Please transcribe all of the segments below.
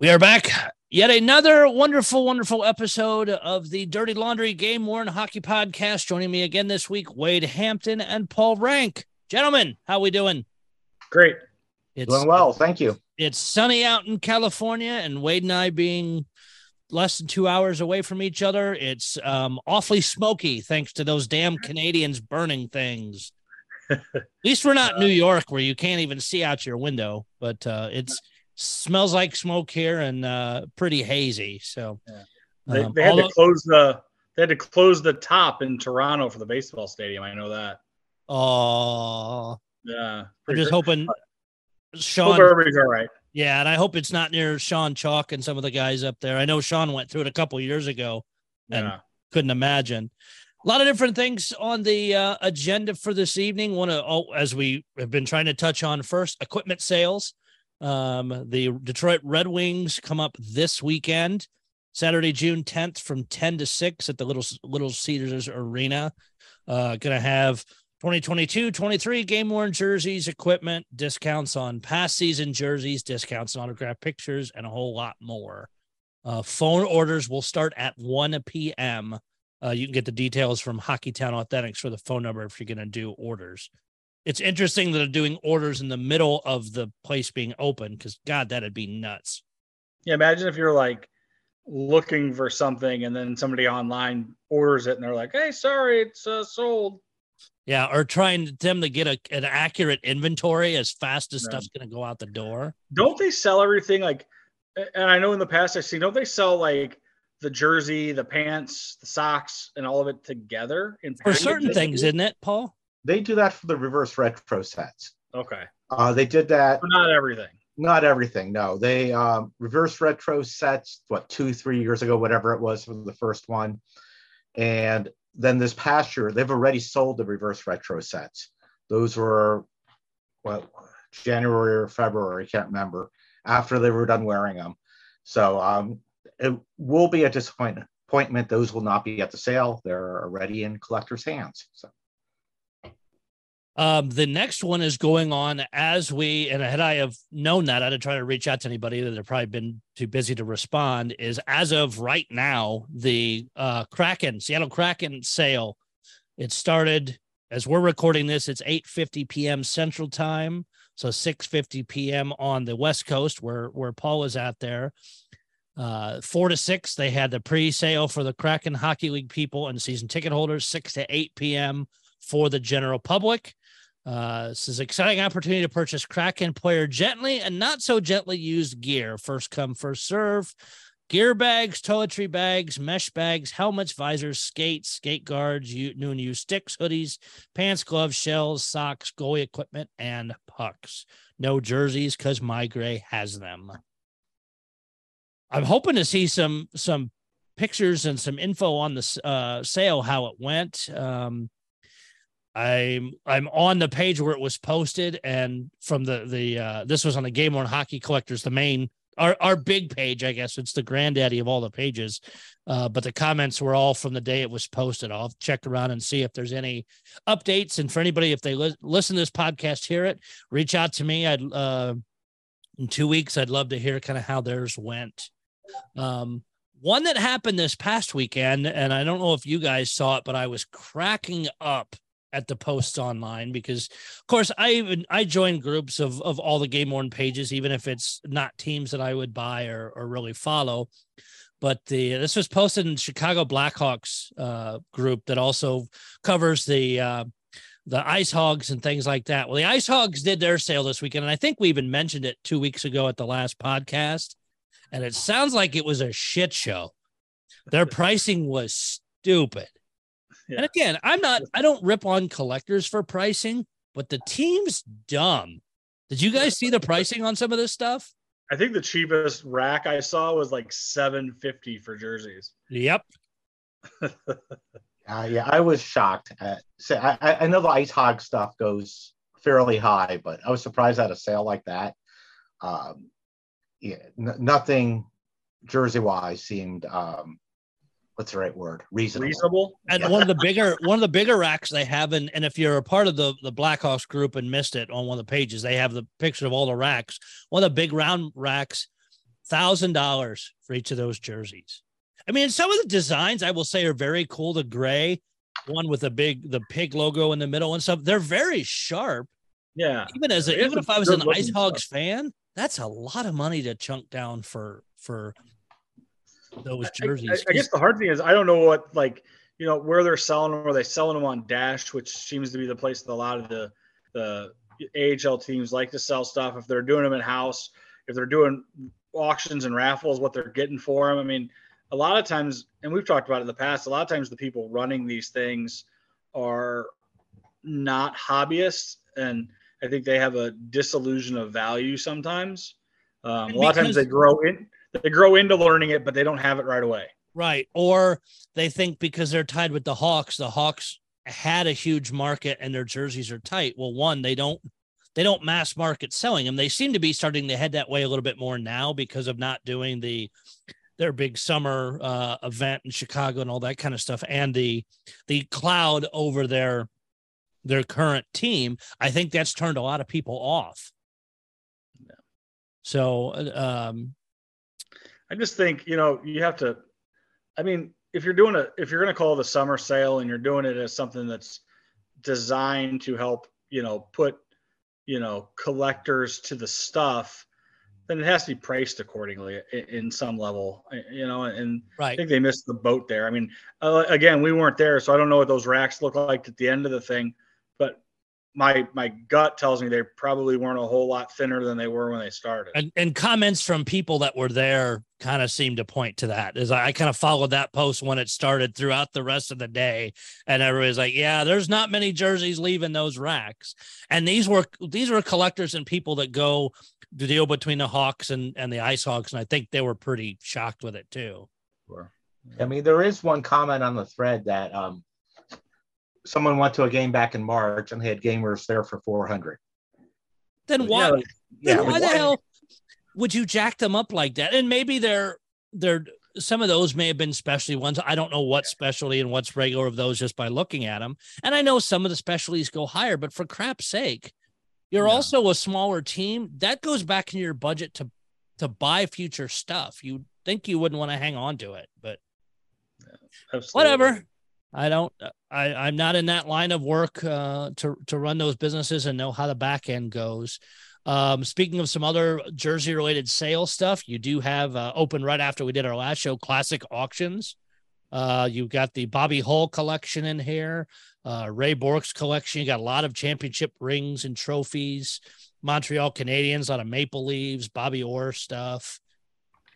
We are back. Yet another wonderful, wonderful episode of the Dirty Laundry Game Worn Hockey Podcast. Joining me again this week, Wade Hampton and Paul Rank. Gentlemen, how we doing? Great. Doing well, thank you. It's sunny out in California, and Wade and I being less than 2 hours away from each other, it's awfully smoky thanks to those damn Canadians burning things. At least we're not New York where you can't even see out your window, but it's... smells like smoke here and pretty hazy. So they had to close the top in Toronto for the baseball stadium. I know that. Oh yeah. I'm just hoping Sean Burby's all right. Yeah, and I hope it's not near Sean Chalk and some of the guys up there. I know Sean went through it a couple years ago and couldn't imagine. A lot of different things on the agenda for this evening. As we have been trying to touch on first, equipment sales. The Detroit Red Wings come up this weekend, Saturday, June 10th from 10 to 6 at the Little Caesars Arena. Going to have 2022-23 game-worn jerseys, equipment, discounts on past season jerseys, discounts on autographed pictures, and a whole lot more. Phone orders will start at 1 p.m. You can get the details from Hockey Town Authentics for the phone number if you're going to do orders. It's interesting that they're doing orders in the middle of the place being open because, God, that'd be nuts. Yeah, imagine if you're, like, looking for something and then somebody online orders it and they're like, hey, sorry, it's sold. Yeah, or trying them to get an accurate inventory as fast as stuff's going to go out the door. Don't they sell everything? Like, and I know in the past I've seen, don't they sell, like, the jersey, the pants, the socks, and all of it together? For certain things, isn't it, Paul? They do that for the reverse retro sets. Okay. They did that. But not everything. Not everything, no. They reverse retro sets, 2-3 years ago, whatever it was for the first one. And then this past year, they've already sold the reverse retro sets. Those were, January or February, I can't remember, after they were done wearing them. So it will be a disappointment. Those will not be at the sale. They're already in collectors' hands, so. The next one is going on as had I have known that, I'd have tried to reach out to anybody that have probably been too busy to respond, is as of right now, the Seattle Kraken sale. It started, as we're recording this, it's 8:50 p.m. Central Time, so 6:50 p.m. on the West Coast where Paul is out there. 4 to 6, they had the pre-sale for the Kraken Hockey League people and season ticket holders, 6 to 8 p.m. for the general public. This is an exciting opportunity to purchase Kraken player gently and not so gently used gear. First come, first serve. Gear bags, toiletry bags, mesh bags, helmets, visors, skates, skate guards, new and used sticks, hoodies, pants, gloves, shells, socks, goalie equipment, and pucks. No jerseys because My Gray has them. I'm hoping to see some pictures and some info on the sale, how it went. I'm on the page where it was posted, and from the this was on the Game One Hockey Collectors, the main our big page, I guess it's the granddaddy of all the pages. But the comments were all from the day it was posted. I'll check around and see if there's any updates. And for anybody, if they listen to this podcast, hear it, reach out to me. In 2 weeks, I'd love to hear kind of how theirs went. One that happened this past weekend, and I don't know if you guys saw it, but I was cracking up at the posts online because, of course, I join groups of all the game worn pages, even if it's not teams that I would buy or really follow. But this was posted in Chicago Blackhawks group that also covers the Ice Hogs and things like that. Well, the Ice Hogs did their sale this weekend, and I think we even mentioned it 2 weeks ago at the last podcast. And it sounds like it was a shit show. Their pricing was stupid. Yeah. And again, I don't rip on collectors for pricing, but the team's dumb. Did you guys see the pricing on some of this stuff? I think the cheapest rack I saw was like $750 for jerseys. Yep. Yeah, I was shocked. I know the Ice Hog stuff goes fairly high, but I was surprised at a sale like that. Nothing jersey-wise seemed what's the right word? Reasonable. And yeah. one of the bigger racks they have, and if you're a part of the Blackhawks group and missed it on one of the pages, they have the picture of all the racks. One of the big round racks $1,000 for each of those jerseys. I mean, some of the designs I will say are very cool. The gray one with the pig logo in the middle and stuff. They're very sharp. Yeah. Even if I was an Ice Hogs fan, that's a lot of money to chunk down for those jerseys. I guess the hard thing is I don't know what, like, you know, where they're selling them. Are they selling them on Dash, which seems to be the place that a lot of the AHL teams like to sell stuff? If they're doing them in house, if they're doing auctions and raffles, what they're getting for them. I mean, a lot of times, and we've talked about it in the past, a lot of times the people running these things are not hobbyists, and I think they have a disillusion of value sometimes. A lot of times they grow into learning it, but they don't have it right away. Right. Or they think because they're tied with the Hawks had a huge market and their jerseys are tight. Well, one, they don't mass market selling them. They seem to be starting to head that way a little bit more now because of not doing their big summer event in Chicago and all that kind of stuff. And the cloud over their current team, I think that's turned a lot of people off. Yeah. So I just think, you know, you have to, I mean, if you're going to call the summer sale and you're doing it as something that's designed to help, you know, put, you know, collectors to the stuff, then it has to be priced accordingly in some level, you know, and right. I think they missed the boat there. I mean, again, we weren't there, so I don't know what those racks look like at the end of the thing, but my gut tells me they probably weren't a whole lot thinner than they were when they started. And comments from people that were there kind of seemed to point to that. As I kind of followed that post when it started throughout the rest of the day, and everybody's like, yeah, there's not many jerseys leaving those racks. And these were collectors and people that go the deal between the Hawks and the Ice Hogs, and I think they were pretty shocked with it too. Sure. I mean, there is one comment on the thread that someone went to a game back in March and they had gamers there for 400. Then why? Yeah, why the hell would you jack them up like that? And maybe they're some of those may have been specialty ones. I don't know what's specialty and what's regular of those just by looking at them. And I know some of the specialties go higher, but for crap's sake, you're also a smaller team. That goes back into your budget to buy future stuff. You think you wouldn't want to hang on to it, but whatever. I'm not in that line of work to run those businesses and know how the back end goes. Speaking of some other jersey related sale stuff, you do have open right after we did our last show, Classic Auctions. You've got the Bobby Hull collection in here, Ray Bork's collection. You got a lot of championship rings and trophies, Montreal Canadiens, a lot of Maple Leafs, Bobby Orr stuff,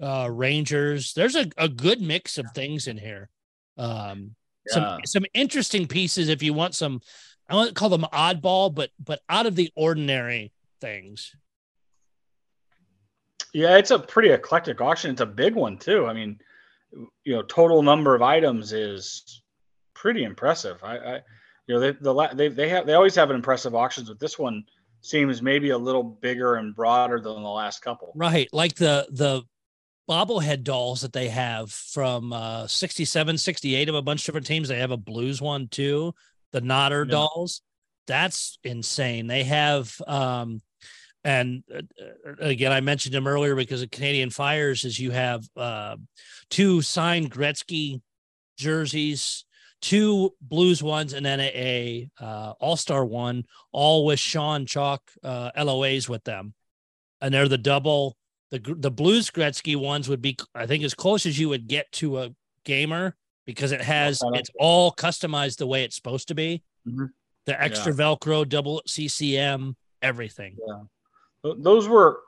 Rangers. There's a good mix of things in here. Some interesting pieces. If you want some, I won't call them oddball, but out of the ordinary things. Yeah. It's a pretty eclectic auction. It's a big one too. I mean, you know, total number of items is pretty impressive. They always have an impressive auctions, but this one seems maybe a little bigger and broader than the last couple. Right, like the bobblehead dolls that they have from 67, 68 of a bunch of different teams. They have a Blues one too. The Nodder dolls, that's insane. They have and again, I mentioned him earlier because of Canadian Fires, is you have two signed Gretzky jerseys, two Blues ones, and then a All-Star one, all with Sean Chalk LOAs with them. And they're the double. The Blues Gretzky ones would be, I think, as close as you would get to a gamer because it's all customized the way it's supposed to be. Mm-hmm. The extra Velcro, double CCM, everything. Yeah. Those were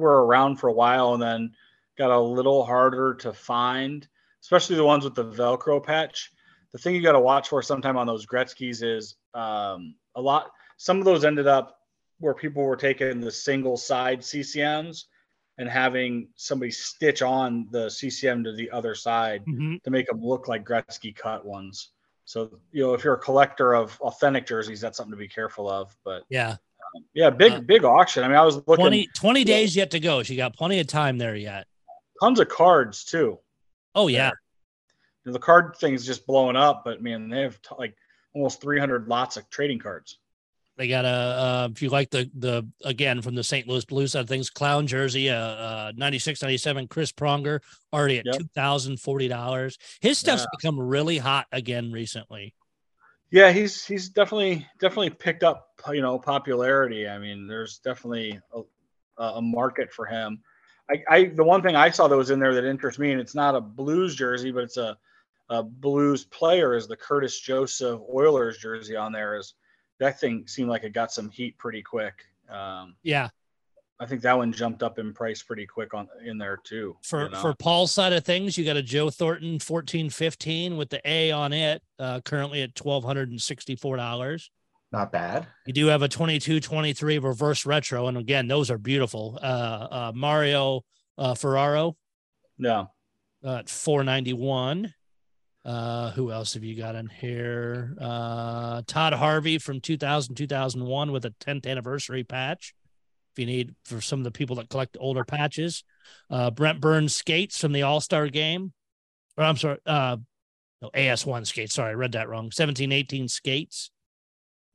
around for a while and then got a little harder to find, especially the ones with the Velcro patch. The thing you got to watch for sometime on those Gretzky's is some of those ended up where people were taking the single side CCMs and having somebody stitch on the CCM to the other side to make them look like Gretzky cut ones. So, you know, if you're a collector of authentic jerseys, that's something to be careful of, but big auction. I mean, I was looking 20 days yet to go. So you got plenty of time there yet. Tons of cards too. Oh yeah. You know, the card thing's just blowing up, but man, they have like almost 300 lots of trading cards. They got a, if you like the again, from the St. Louis Blues side of things, clown jersey, 96, 97, Chris Pronger, already at $2,040. His stuff's become really hot again recently. Yeah, he's definitely picked up, you know, popularity. I mean, there's definitely a market for him. I the one thing I saw that was in there that interests me, and it's not a Blues jersey, but it's a Blues player, is the Curtis Joseph Oilers jersey on there. Is that thing seemed like it got some heat pretty quick. Yeah, I think that one jumped up in price pretty quick on in there too. For for Paul's side of things, you got a Joe Thornton 1415 with the A on it, currently at $1,264. Not bad. You do have a 22-23 reverse retro, and again, those are beautiful. Mario Ferraro, at $491. Who else have you got in here? Todd Harvey from 2000-2001 with a 10th anniversary patch, if you need, for some of the people that collect older patches. Brent Burns skates from the All-Star game. Or I'm sorry, no, AS1 skates. Sorry, I read that wrong. 17-18 skates.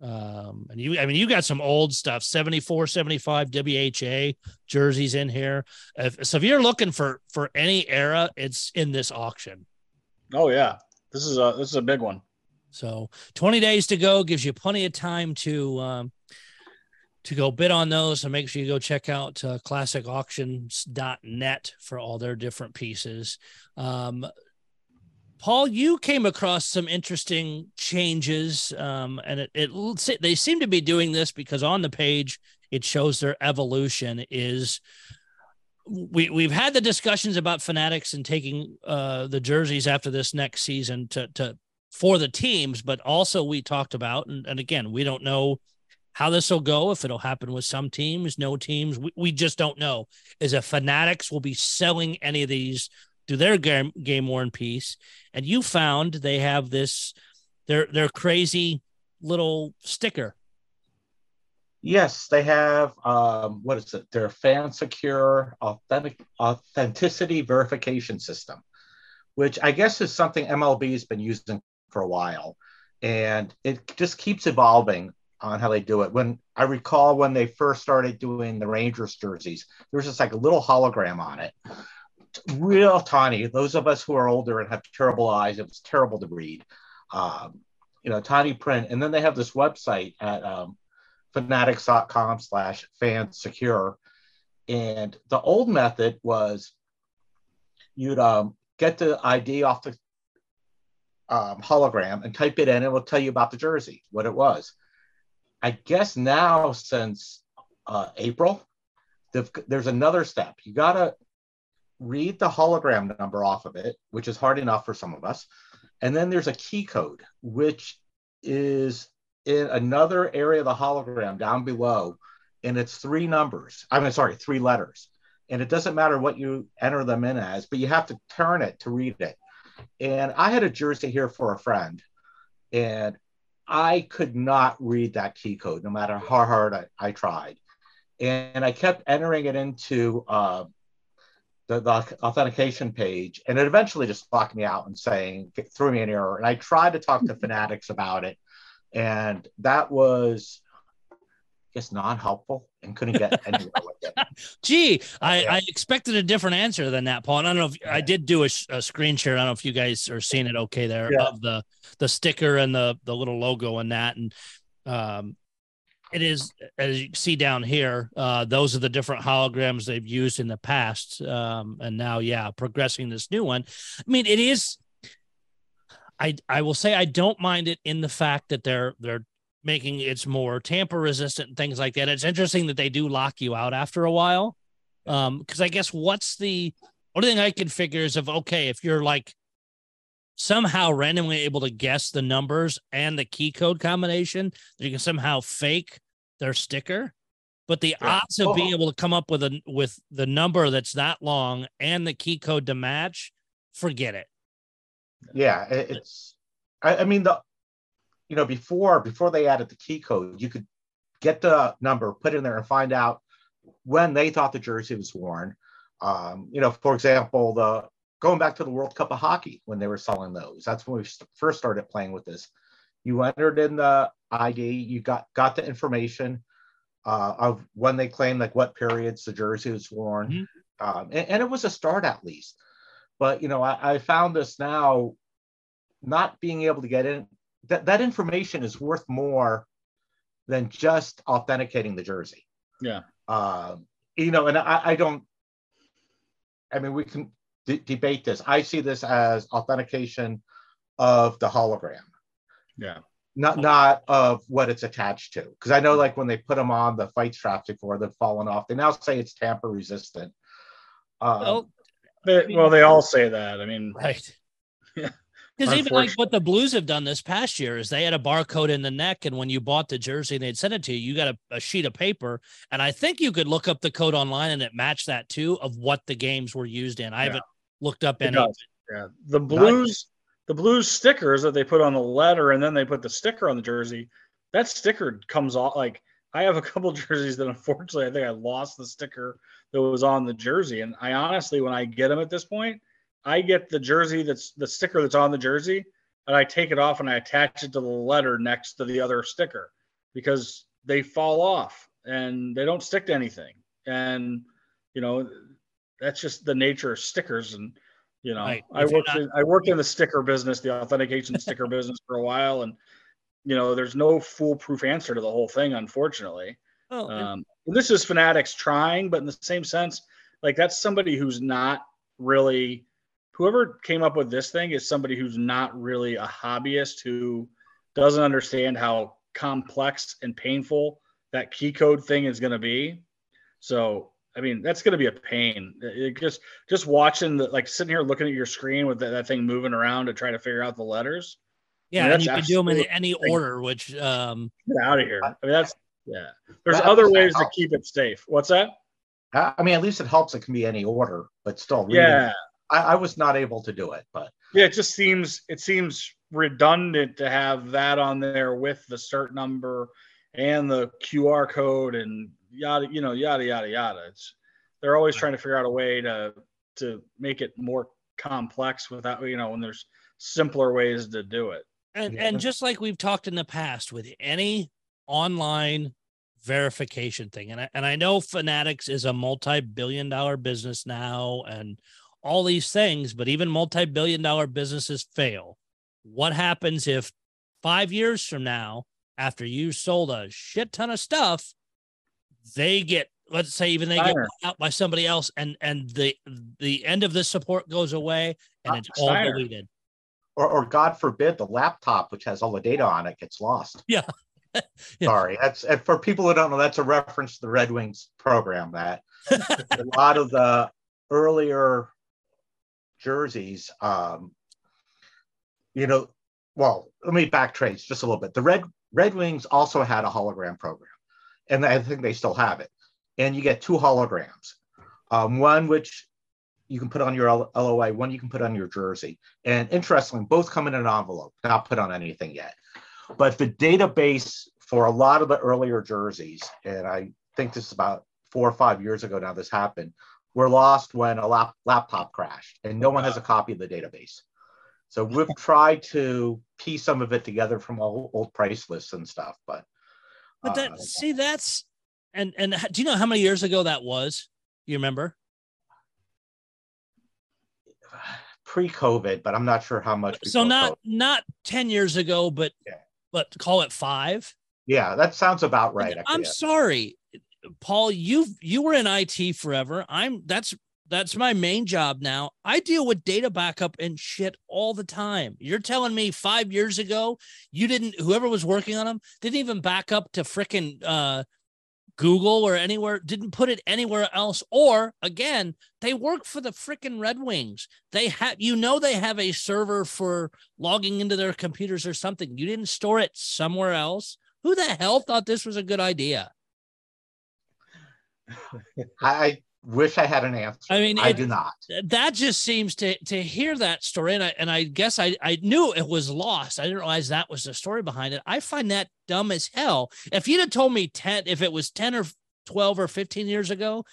And you, I mean, you got some old stuff, 74, 75 WHA jerseys in here. So if you're looking for any era, it's in this auction. Oh yeah. This is a big one. So 20 days to go gives you plenty of time to go bid on those. So make sure you go check out classicauctions.net for all their different pieces. Paul, you came across some interesting changes, and they seem to be doing this because on the page it shows their evolution is we've had the discussions about Fanatics and taking the jerseys after this next season to for the teams, but also we talked about, and again, we don't know how this will go, if it'll happen with some teams, no teams. We just don't know, is if Fanatics will be selling any of these, do their game worn piece. And you found they have this their crazy little sticker. Yes, they have what is it? Their Fan Secure authenticity verification system, which I guess is something MLB has been using for a while, and it just keeps evolving on how they do it. When I recall when they first started doing the Rangers jerseys, there was just like a little hologram on it. Real tiny. Those of us who are older and have terrible eyes, it was terrible to read. Tiny print. And then they have this website at fanatics.com/fansecure. And the old method was you'd get the ID off the hologram and type it in. It will tell you about the jersey, what it was. I guess now since April, there's another step. You got to read the hologram number off of it, which is hard enough for some of us. And then there's a key code, which is in another area of the hologram down below. And it's three letters. And it doesn't matter what you enter them in as, but you have to turn it to read it. And I had a jersey here for a friend, and I could not read that key code, no matter how hard I tried. And I kept entering it into the authentication page, and it eventually just locked me out and threw me an error. And I tried to talk to Fanatics about it, and that was, I guess, non-helpful, and couldn't get anywhere with it. Gee, I expected a different answer than that, Paul. And I don't know if I did do a screen share. I don't know if you guys are seeing it okay there of the sticker and the little logo and that. And it is, as you see down here, those are the different holograms they've used in the past. And now, progressing this new one. I mean, it is, I will say I don't mind it in the fact that they're making it's more tamper resistant and things like that. It's interesting that they do lock you out after a while. Because I guess what's the only thing I can figure is if you're like somehow randomly able to guess the numbers and the key code combination, that you can somehow fake their sticker, but the odds of being able to come up with the number that's that long and the key code to match, forget it. Yeah, it's. I mean, before they added the key code, you could get the number, put in there, and find out when they thought the jersey was worn. For example, going back to the World Cup of Hockey, when they were selling those, that's when we first started playing with this. You entered in the ID. You got the information of when they claimed, like, what periods the jersey was worn. Mm-hmm. And it was a start, at least. But, you know, I found this now, not being able to get in, that information is worth more than just authenticating the jersey. Yeah. You know, and I mean, we can debate this. I see this as authentication of the hologram. Yeah. Not of what it's attached to. Because I know, like, when they put them on the fight straps before they've fallen off, they now say it's tamper resistant. They all say that. I mean, right. Yeah. Because even like what the Blues have done this past year is they had a barcode in the neck, and when you bought the jersey and they'd send it to you, you got a sheet of paper, and I think you could look up the code online and it matched that too of what the games were used in. I haven't looked up any. Yeah, the Blues stickers that they put on the letter and then they put the sticker on the jersey. That sticker comes off. Like, I have a couple jerseys that unfortunately I think I lost the sticker that was on the jersey, and I honestly, when I get them at this point, I get the jersey that's the sticker that's on the jersey, and I take it off and I attach it to the letter next to the other sticker because they fall off and they don't stick to anything. And, you know, that's just the nature of stickers. And, you know, right. I worked in the sticker business, the authentication sticker business for a while. And, you know, there's no foolproof answer to the whole thing, unfortunately. Oh, this is Fanatics trying, but in the same sense, like, that's somebody who's not really... Whoever came up with this thing is somebody who's not really a hobbyist, who doesn't understand how complex and painful that key code thing is going to be. So, I mean, that's going to be a pain. It just watching the, like, sitting here looking at your screen with that thing moving around to try to figure out the letters. Yeah. I mean, and you can do them in any order, which, get out of here. I mean, there's other ways to keep it safe. What's that? I mean, at least it helps. It can be any order, but still. Really, yeah. I was not able to do it, but yeah, it seems redundant to have that on there with the cert number and the QR code and yada yada yada. They're always trying to figure out a way to make it more complex without, you know, when there's simpler ways to do it. And just like we've talked in the past with any online verification thing, and I know Fanatics is a multi-billion-dollar business now, and all these things, but even multi-billion-dollar businesses fail. What happens if 5 years from now, after you sold a shit ton of stuff, they get, let's say, even they get out by somebody else, and the end of this support goes away, and it's all deleted. Or God forbid, the laptop, which has all the data on it, gets lost. Yeah. Yeah. Sorry, that's, for people who don't know, that's a reference to the Red Wings program. That a lot of the earlier jerseys, you know, well, let me backtrace just a little bit. The Red Wings also had a hologram program, and I think they still have it. And you get two holograms, one which you can put on your LOA, one you can put on your jersey. And interestingly, both come in an envelope, not put on anything yet. But the database for a lot of the earlier jerseys, and I think this is about 4 or 5 years ago now this happened, were lost when a laptop crashed, and no one has a copy of the database. So we've tried to piece some of it together from old price lists and stuff. But do you know how many years ago that was? You remember? Pre-COVID, but I'm not sure how much. So not 10 years ago, but but call it 5. Yeah, that sounds about right. I'm sorry, Paul, you were in IT forever. That's my main job now. I deal with data backup and shit all the time. You're telling me 5 years ago whoever was working on them didn't even back up to frickin' Google or anywhere, didn't put it anywhere else. Or again, they work for the frickin' Red Wings. They have a server for logging into their computers or something. You didn't store it somewhere else. Who the hell thought this was a good idea? I wish I had an answer. I mean, I do not. That just seems to hear that story. And I guess I knew it was lost. I didn't realize that was the story behind it. I find that dumb as hell. If you'd have told me if it was 10 or 12 or 15 years ago,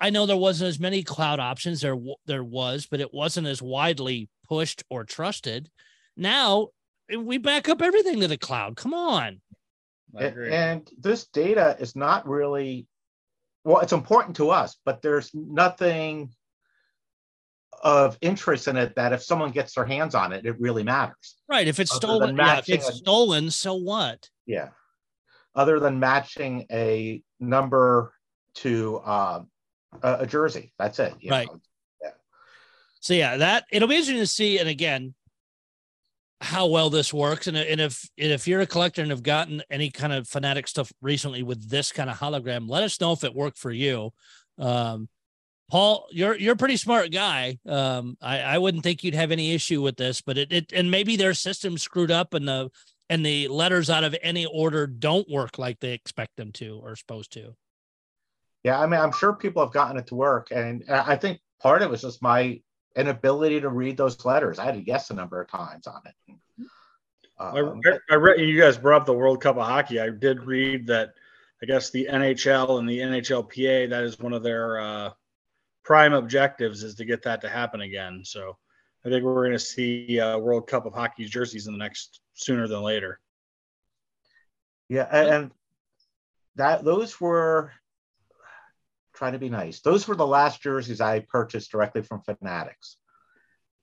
I know there wasn't as many cloud options. There was, but it wasn't as widely pushed or trusted. Now we back up everything to the cloud. Come on. I agree. And this data is not really, well, it's important to us, but there's nothing of interest in it that if someone gets their hands on it, it really matters. Right. If it's stolen, so what? Yeah. Other than matching a number to a jersey. That's it. You know? Yeah. So yeah, it'll be interesting to see. And again, how well this works. And if you're a collector and have gotten any kind of Fanatic stuff recently with this kind of hologram, let us know if it worked for you. Paul, you're a pretty smart guy. I wouldn't think you'd have any issue with this, but and maybe their system screwed up and the letters out of any order don't work like they expect them to or are supposed to. Yeah, I mean, I'm sure people have gotten it to work. And I think part of it was just my inability to read those letters. I had to guess a number of times on it. I read, you guys brought up the World Cup of Hockey. I did read that, I guess, the NHL and the NHLPA, that is one of their prime objectives is to get that to happen again. So I think we're going to see World Cup of Hockey jerseys in the next sooner than later. Yeah, and those were... trying to be nice. Those were the last jerseys I purchased directly from Fanatics.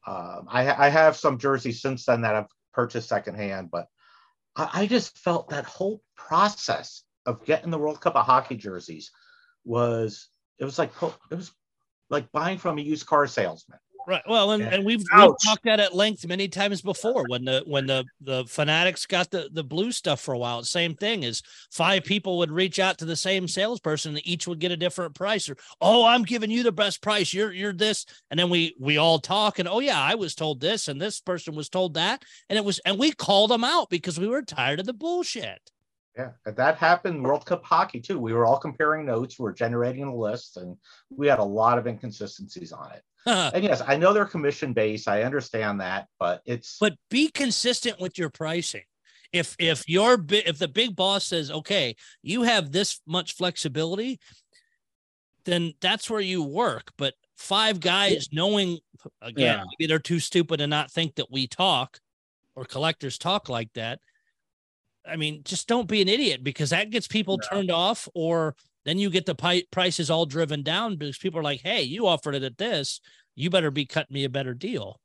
I have some jerseys since then that I've purchased secondhand, but I just felt that whole process of getting the World Cup of Hockey jerseys was like buying from a used car salesman. Right. Well, and we've talked that at length many times before. When the Fanatics got the blue stuff for a while, same thing is 5 people would reach out to the same salesperson and each would get a different price. Or, oh, I'm giving you the best price. You're this. And then we all talk and, oh yeah, I was told this and this person was told that. And we called them out because we were tired of the bullshit. Yeah, that happened World Cup hockey too. We were all comparing notes, we were generating a list, and we had a lot of inconsistencies on it. And yes, I know they're commission based. I understand that, but be consistent with your pricing. If the big boss says, okay, you have this much flexibility, then that's where you work. But 5 guys knowing, again, maybe they're too stupid to not think that we talk or collectors talk like that. I mean, just don't be an idiot because that gets people turned off, or then you get the prices all driven down because people are like, hey, you offered it at this, you better be cutting me a better deal.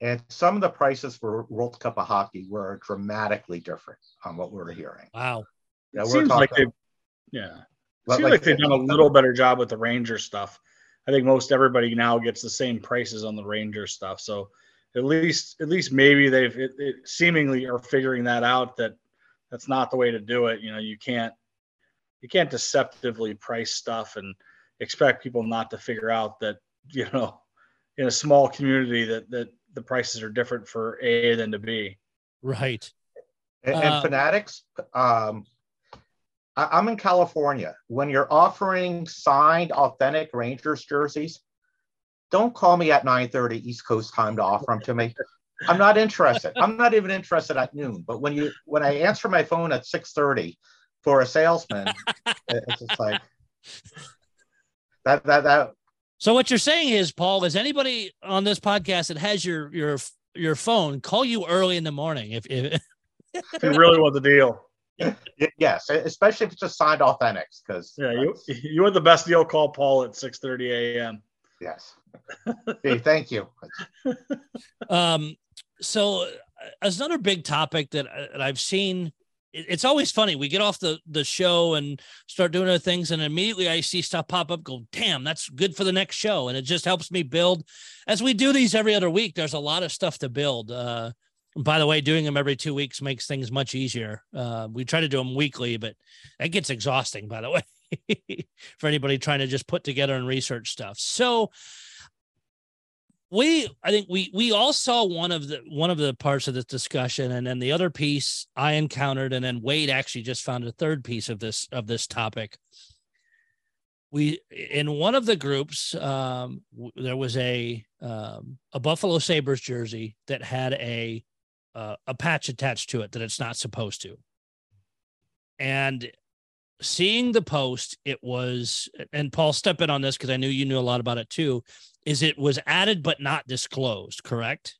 And some of the prices for World Cup of Hockey were dramatically different on what we were hearing. Wow. Yeah, it seems like they've done a little better job with the Ranger stuff. I think most everybody now gets the same prices on the Ranger stuff. So at least maybe they seemingly are figuring that out, that that's not the way to do it. You know, you can't deceptively price stuff and expect people not to figure out that, you know, in a small community that the prices are different for A than to B. Right. And Fanatics, I'm in California. When you're offering signed authentic Rangers jerseys, don't call me at 9:30 East Coast time to offer them to me. I'm not interested. I'm not even interested at noon. But when I answer my phone at 6:30 for a salesman, it's just like that. So what you're saying is, Paul, is anybody on this podcast that has your phone call you early in the morning if you really want the deal. Yes, especially if it's just signed authentics, because you want the best deal. Call Paul at 6:30 a.m. Yes. Hey, thank you. So as another big topic that I've seen, it's always funny. We get off the show and start doing other things, and immediately I see stuff pop up, go, damn, that's good for the next show. And it just helps me build. As we do these every other week, there's a lot of stuff to build. By the way, doing them every 2 weeks makes things much easier. We try to do them weekly, but that gets exhausting, by the way. For anybody trying to just put together and research stuff. So I think we all saw one of the parts of this discussion. And then the other piece I encountered, and then Wade actually just found a third piece of this topic. We, in one of the groups, there was a Buffalo Sabres jersey that had a patch attached to it that it's not supposed to. And seeing the post, it was, and Paul, step in on this because I knew you knew a lot about it too, is it was added but not disclosed, correct?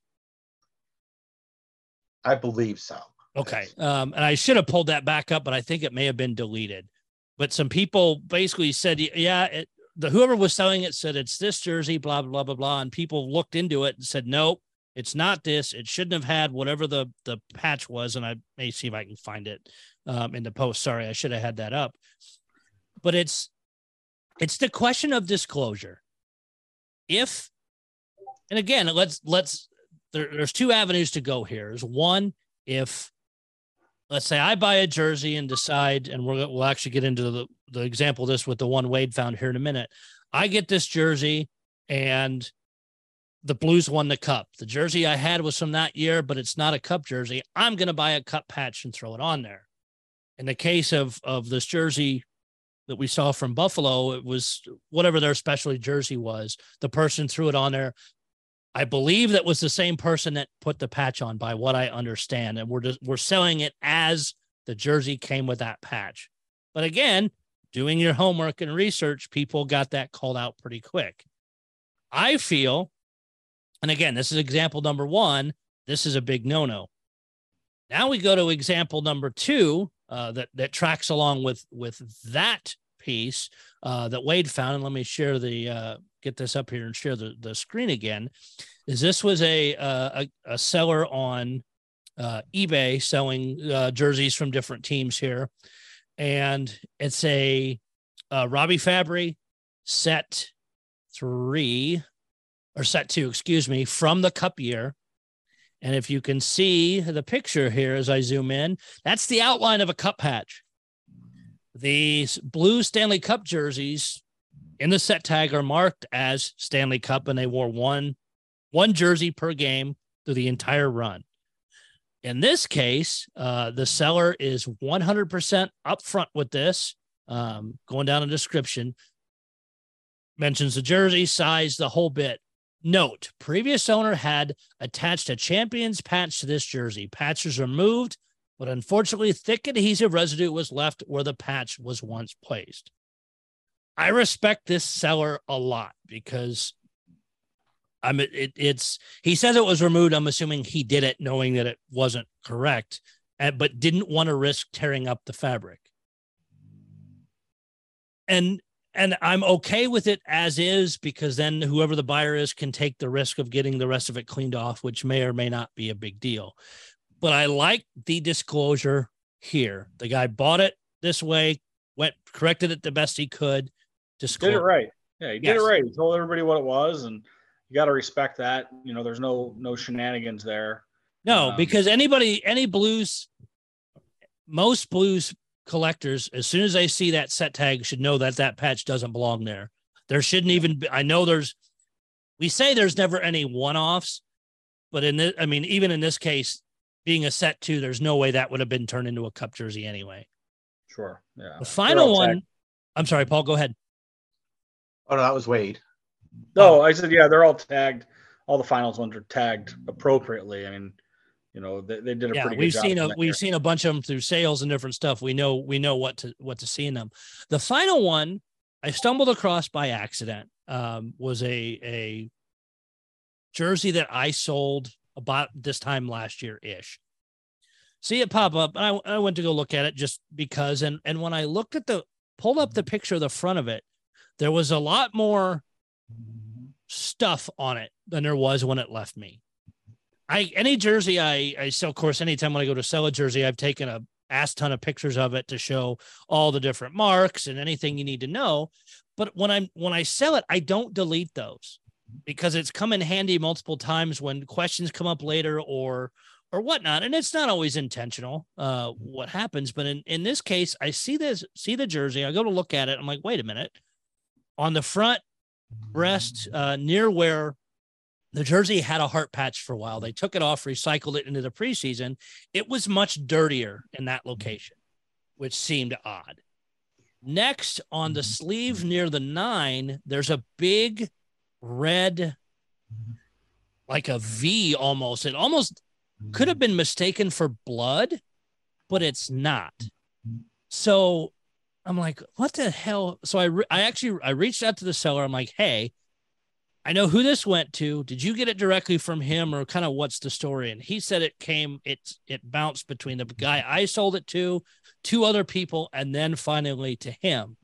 I believe so. Okay. And I should have pulled that back up, but I think it may have been deleted. But some people basically said, yeah, whoever was selling it said it's this jersey, blah, blah, blah, blah. And people looked into it and said, nope, it's not this. It shouldn't have had whatever the patch was. And I may see if I can find it in the post. Sorry, I should have had that up. But it's the question of disclosure. If, and again, there's two avenues to go here. Is one, if, let's say I buy a jersey and decide, and we'll actually get into the example of this with the one Wade found here in a minute. I get this jersey and the Blues won the cup. The jersey I had was from that year, but it's not a cup jersey. I'm going to buy a cup patch and throw it on there. In the case of this jersey that we saw from Buffalo, it was whatever their specialty jersey was. The person threw it on there. I believe that was the same person that put the patch on, by what I understand. And we're selling it as the jersey came with that patch. But again, doing your homework and research, people got that called out pretty quick. I feel, and again, this is example number one, this is a big no-no. Now we go to example number two that tracks along with that piece that Wade found. And let me share get this up here and share the screen again. Is this was a seller on eBay selling jerseys from different teams here. And it's a Robbie Fabry set two, excuse me, from the cup year. And if you can see the picture here, as I zoom in, that's the outline of a cup patch. The blue Stanley Cup jerseys in the set tag are marked as Stanley Cup, and they wore one jersey per game through the entire run. In this case, the seller is 100% upfront with this. Going down a description, mentions the jersey, size, the whole bit. Note, previous owner had attached a champion's patch to this jersey. Patch was removed, but unfortunately, thick adhesive residue was left where the patch was once placed. I respect this seller a lot because he says it was removed. I'm assuming he did it knowing that it wasn't correct, but didn't want to risk tearing up the fabric. And I'm okay with it as is, because then whoever the buyer is can take the risk of getting the rest of it cleaned off, which may or may not be a big deal. But I like the disclosure here. The guy bought it this way, corrected it the best he could. Did it right. Yeah, he did it right. He told everybody what it was, and you got to respect that. You know, there's no shenanigans there. No, because most Blues collectors, as soon as they see that set tag, should know that that patch doesn't belong there. There shouldn't even be. I know we say there's never any one-offs, but even in this case, being a set two, there's no way that would have been turned into a cup jersey anyway. Sure. Yeah. The final one. I'm sorry, Paul, go ahead. Oh, no, that was Wade. No, I said, yeah, they're all tagged. All the finals ones are tagged appropriately. I mean, you know, they did a pretty good job. We've seen a bunch of them through sales and different stuff. We know what to see in them. The final one I stumbled across by accident was a jersey that I sold about this time last year-ish. See it pop up, and I went to go look at it just because. And when I looked at pulled up the picture of the front of it, there was a lot more stuff on it than there was when it left me. Any jersey I sell, of course, anytime when I go to sell a jersey, I've taken a ass ton of pictures of it to show all the different marks and anything you need to know. But when I sell it, I don't delete those because it's come in handy multiple times when questions come up later or whatnot. And it's not always intentional, what happens. But in this case, I see the jersey. I go to look at it. I'm like, wait a minute. On the front breast, near where the jersey had a heart patch for a while, they took it off, recycled it into the preseason. It was much dirtier in that location, which seemed odd. Next, on the sleeve near the 9, there's a big red, like a V almost. It almost could have been mistaken for blood, but it's not. So I'm like, what the hell? So I reached out to the seller. I'm like, hey, I know who this went to. Did you get it directly from him, or kind of what's the story? And he said it came, it bounced between the guy I sold it to, two other people, and then finally to him.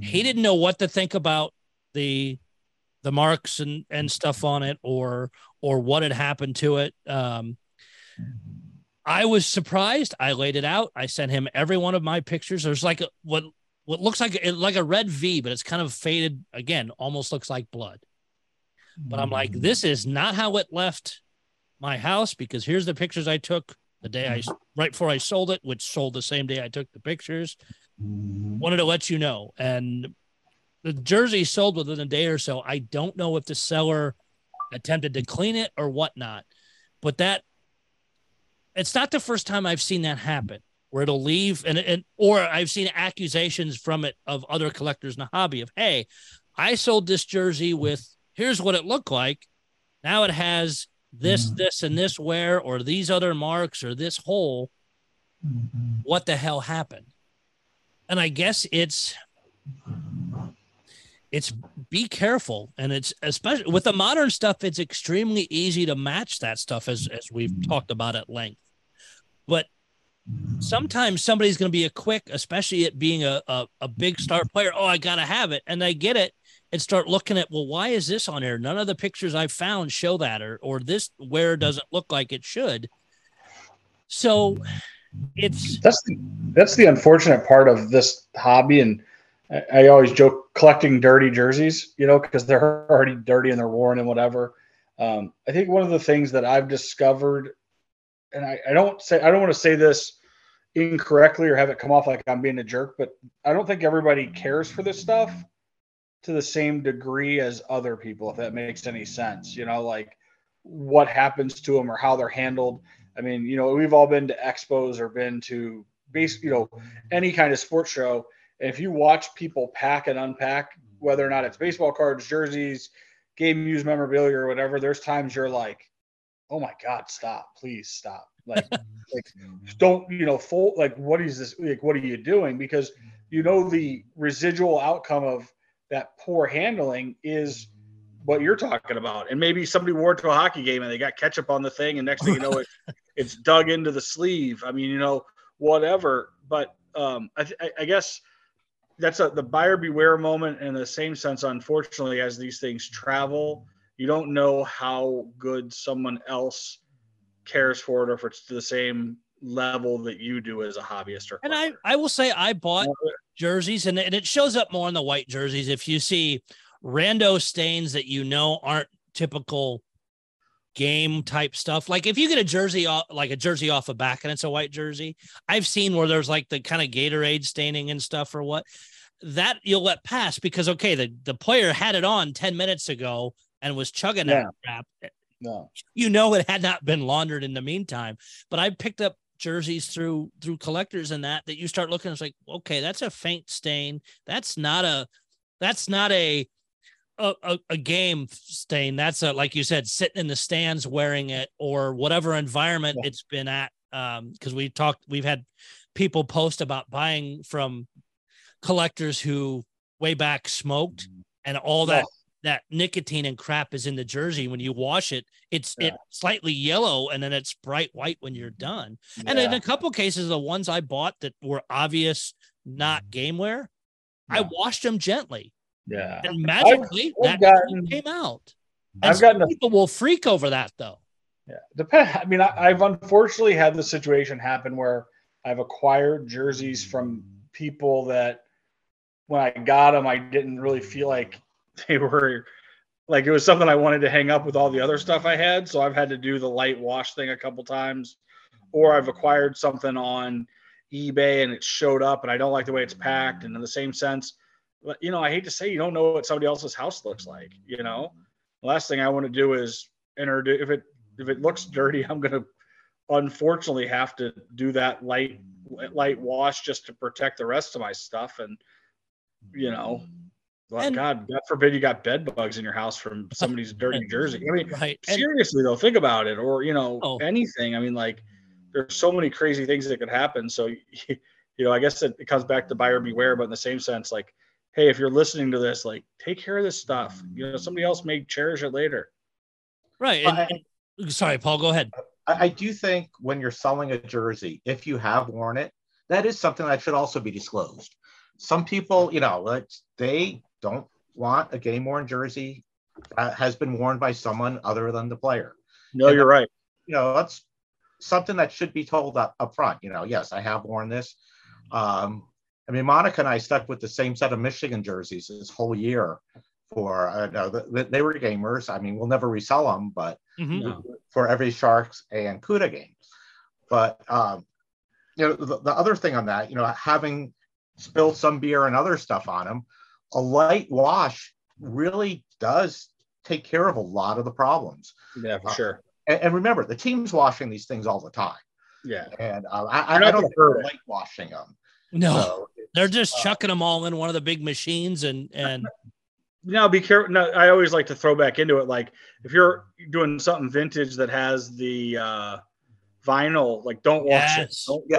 He didn't know what to think about the marks and stuff on it, or what had happened to it. I was surprised. I laid it out. I sent him every one of my pictures. There's like a, what looks like a red V, but it's kind of faded again, almost looks like blood. But I'm like, this is not how it left my house, because here's the pictures I took the day right before I sold it, which sold the same day I took the pictures. Wanted to let you know. And the jersey sold within a day or so. I don't know if the seller attempted to clean it or whatnot, but that it's not the first time I've seen that happen, where it'll leave and or I've seen accusations from it of other collectors in the hobby of, hey, I sold this jersey with, here's what it looked like. Now it has this, this, and this wear, or these other marks, or this hole. What the hell happened? And I guess it's be careful. And it's, especially with the modern stuff, it's extremely easy to match that stuff, as we've talked about at length. But sometimes somebody's going to be a quick, especially it being a big star player. Oh, I got to have it. And they get it and start looking at, well, why is this on here? None of the pictures I found show that, or this wear doesn't look like it should. So it's that's the unfortunate part of this hobby. And I always joke collecting dirty jerseys, you know, because they're already dirty and they're worn and whatever. I think one of the things that I've discovered, and I don't want to say this incorrectly or have it come off like I'm being a jerk, but I don't think everybody cares for this stuff to the same degree as other people, if that makes any sense, you know, like what happens to them or how they're handled. I mean, you know, we've all been to expos or been to any kind of sports show. And if you watch people pack and unpack, whether or not it's baseball cards, jerseys, game used memorabilia or whatever, there's times you're like, oh my God, stop, please stop. Like don't, you know, fold, like, what is this? Like, what are you doing? Because you know, the residual outcome of that poor handling is what you're talking about. And maybe somebody wore it to a hockey game and they got ketchup on the thing. And next thing you know, it's dug into the sleeve. I mean, you know, whatever, but I guess that's the buyer beware moment in the same sense. Unfortunately, as these things travel, you don't know how good someone else cares for it, or if it's to the same level that you do as a hobbyist. Or and I will say I bought jerseys, and it shows up more on the white jerseys. If you see rando stains that, you know, aren't typical game type stuff. Like if you get a jersey off, like a jersey off a back and it's a white jersey, I've seen where there's like the kind of Gatorade staining and stuff, or what that you'll let pass because, okay, the player had it on 10 minutes ago and was chugging that crap. No. You know, it had not been laundered in the meantime, but I picked up jerseys through collectors and that you start looking, it's like, okay, that's a faint stain. That's not a game stain. That's a, like you said, sitting in the stands wearing it, or whatever environment it's been at. Because we've had people post about buying from collectors who way back smoked, and all that nicotine and crap is in the jersey. When you wash it, it's slightly yellow, and then it's bright white when you're done. Yeah. And in a couple cases, the ones I bought that were obvious, not game wear, I washed them gently. Yeah. And magically that came out. And people will freak over that though. Yeah. I mean, I've unfortunately had the situation happen where I've acquired jerseys from people that when I got them, I didn't really feel like they were, like it was something I wanted to hang up with all the other stuff I had. So I've had to do the light wash thing a couple times, or I've acquired something on eBay and it showed up and I don't like the way it's packed. And in the same sense, you know, I hate to say, you don't know what somebody else's house looks like. You know, the last thing I want to do is introduce. If it looks dirty, I'm going to unfortunately have to do that light wash just to protect the rest of my stuff. And you know, like, God forbid you got bed bugs in your house from somebody's dirty jersey. I mean, right. Seriously though, think about it, or you know, anything. I mean, like there's so many crazy things that could happen. So you know, I guess it comes back to buyer beware, but in the same sense, like. hey, if you're listening to this, like, take care of this stuff. You know, somebody else may cherish it later. Right. And, sorry, Paul, go ahead. I do think when you're selling a jersey, if you have worn it, that is something that should also be disclosed. Some people, you know, like, they don't want a game-worn jersey that has been worn by someone other than the player. No, and you're right. You know, that's something that should be told up front. You know, yes, I have worn this. I mean, Monica and I stuck with the same set of Michigan jerseys this whole year for, I don't know, they were gamers. I mean, we'll never resell them, but for every Sharks and Cuda game. But, you know, the other thing on that, you know, having spilled some beer and other stuff on them, a light wash really does take care of a lot of the problems. Yeah, for sure. And remember, the team's washing these things all the time. Yeah. And I don't hear light washing them. No, so they're just chucking them all in one of the big machines and now be careful. No, I always like to throw back into it. Like if you're doing something vintage that has the vinyl, like don't wash it. Don't do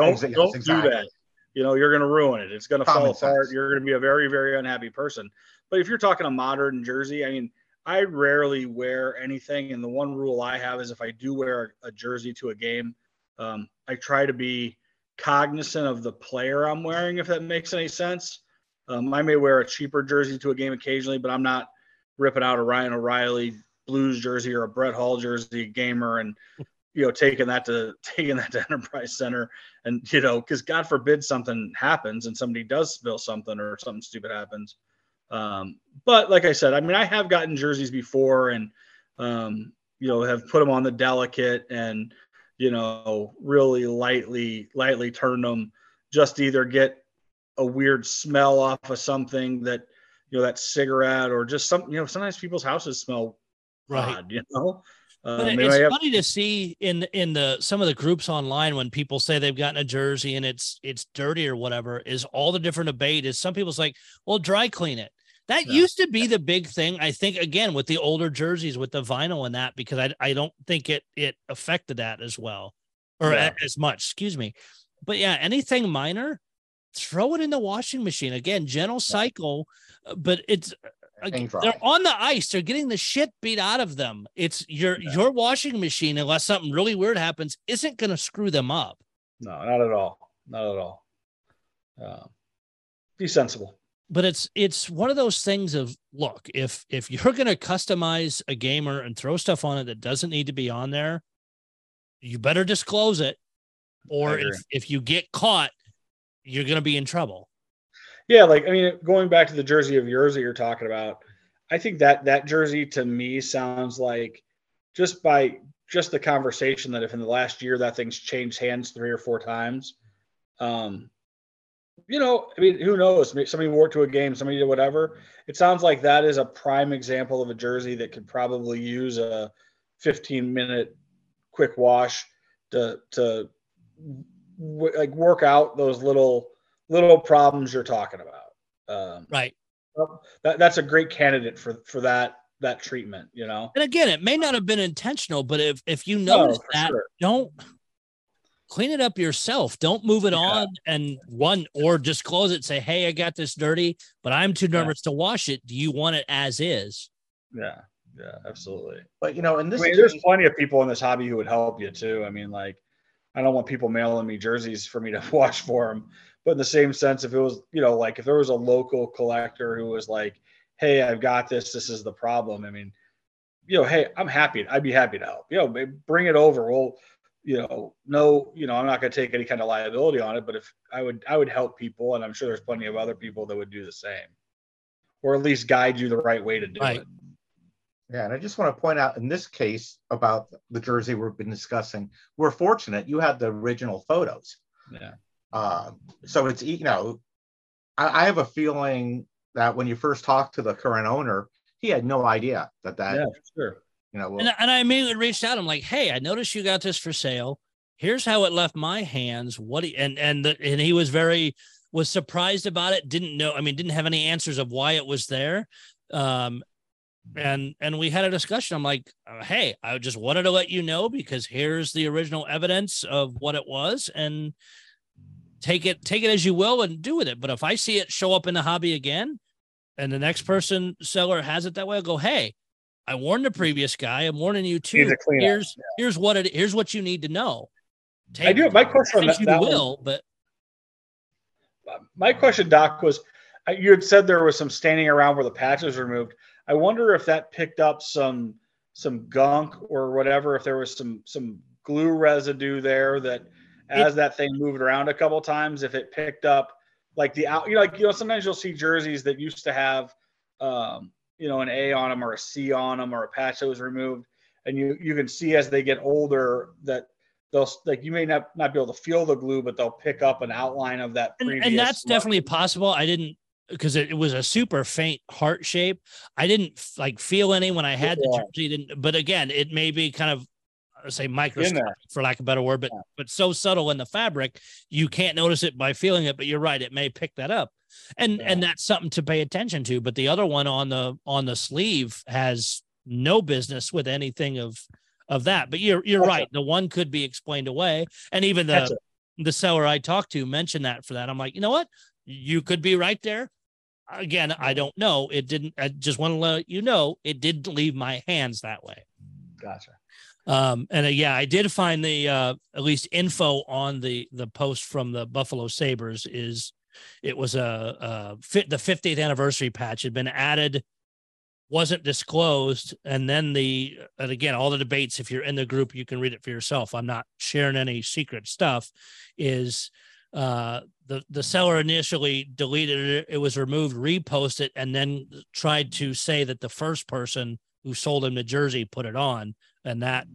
that. You know, you're going to ruin it. It's going to fall apart. You're going to be a very, very unhappy person. But if you're talking a modern jersey, I mean, I rarely wear anything. And the one rule I have is if I do wear a jersey to a game, I try to be cognizant of the player I'm wearing, if that makes any sense. I may wear a cheaper jersey to a game occasionally, but I'm not ripping out a Ryan O'Reilly Blues jersey or a Brett Hall jersey, gamer, and you know, taking that to Enterprise Center, and you know, because God forbid something happens and somebody does spill something or something stupid happens. But like I said, I mean, I have gotten jerseys before, and you know, have put them on the delicate and, you know, really lightly turn them just to either get a weird smell off of something that, you know, that cigarette or just some, you know, sometimes people's houses smell right, you know. But it's funny to see in the, some of the groups online when people say they've gotten a jersey and it's dirty or whatever, is all the different debate is some people's like, well, dry clean it. That used to be the big thing, I think, again, with the older jerseys with the vinyl and that, because I don't think it affected that as well or as much, excuse me. But yeah, anything minor, throw it in the washing machine. Again, gentle cycle, but it's they're on the ice. They're getting the shit beat out of them. It's your washing machine, unless something really weird happens, isn't going to screw them up. No, not at all. Not at all. Be sensible. But it's one of those things of, look, if you're going to customize a gamer and throw stuff on it that doesn't need to be on there, you better disclose it. Or if you get caught, you're going to be in trouble. Yeah, like, I mean, going back to the jersey of yours that you're talking about, I think that jersey to me sounds like just the conversation that if in the last year that thing's changed hands 3 or 4 times, you know, I mean, who knows? Somebody wore it to a game, somebody did whatever. It sounds like that is a prime example of a jersey that could probably use a 15-minute quick wash to work out those little problems you're talking about. Right. That's a great candidate for that treatment, you know? And again, it may not have been intentional, but if you notice that, sure, don't clean it up yourself. Don't move it on or disclose it. Say, hey, I got this dirty, but I'm too nervous to wash it. Do you want it as is? Yeah. Yeah, absolutely. But you know, there's plenty of people in this hobby who would help you too. I mean, like, I don't want people mailing me jerseys for me to wash for them. But in the same sense, if it was, you know, like if there was a local collector who was like, hey, I've got this, this is the problem. I mean, you know, hey, I'd be happy to help. You know, bring it over. Well, you know, no, you know, I'm not going to take any kind of liability on it, but if I would help people, and I'm sure there's plenty of other people that would do the same, or at least guide you the right way to do it. Yeah, and I just want to point out in this case about the jersey we've been discussing, we're fortunate you had the original photos. Yeah. So it's, you know, I have a feeling that when you first talk to the current owner, he had no idea that yeah, sure, you know, and I immediately reached out. I'm like, hey, I noticed you got this for sale. Here's how it left my hands. What do you, and he was was surprised about it. Didn't know. I mean, didn't have any answers of why it was there. And we had a discussion. I'm like, hey, I just wanted to let you know, because here's the original evidence of what it was. And take it as you will and do with it. But if I see it show up in the hobby again, and the next person seller has it that way, I'll go, hey, I warned the previous guy. I'm warning you too. Here's what it, here's what you need to know. Take, I do. My question on that, my question, Doc, was you had said there was some staining around where the patches were removed. I wonder if that picked up some gunk or whatever, if there was some glue residue there that as that thing moved around a couple times, if it picked up like the out, sometimes you'll see jerseys that used to have, an A on them or a C on them or a patch that was removed. And you can see as they get older that they'll, like, you may not be able to feel the glue, but they'll pick up an outline of that. And that's definitely possible. I didn't, because it was a super faint heart shape. I didn't feel any when I had the jersey. But again, it may be kind of, say, microscopic, for lack of a better word, but so subtle in the fabric you can't notice it by feeling it, but you're right, it may pick that up, and that's something to pay attention to. But the other one on the sleeve has no business with anything of that. But you're that's right, the one could be explained away. And even the seller I talked to mentioned that for that. I'm like, you know what, you could be right there. Again, I don't know. It didn't, I just want to let you know, it didn't leave my hands that way. Gotcha. I did find the at least info on the post from the Buffalo Sabres is it was the 50th anniversary patch had been added, wasn't disclosed. And then again, all the debates, if you're in the group, you can read it for yourself. I'm not sharing any secret stuff. Is the seller initially deleted it. It was removed, reposted, and then tried to say that the first person who sold him the jersey put it on. And that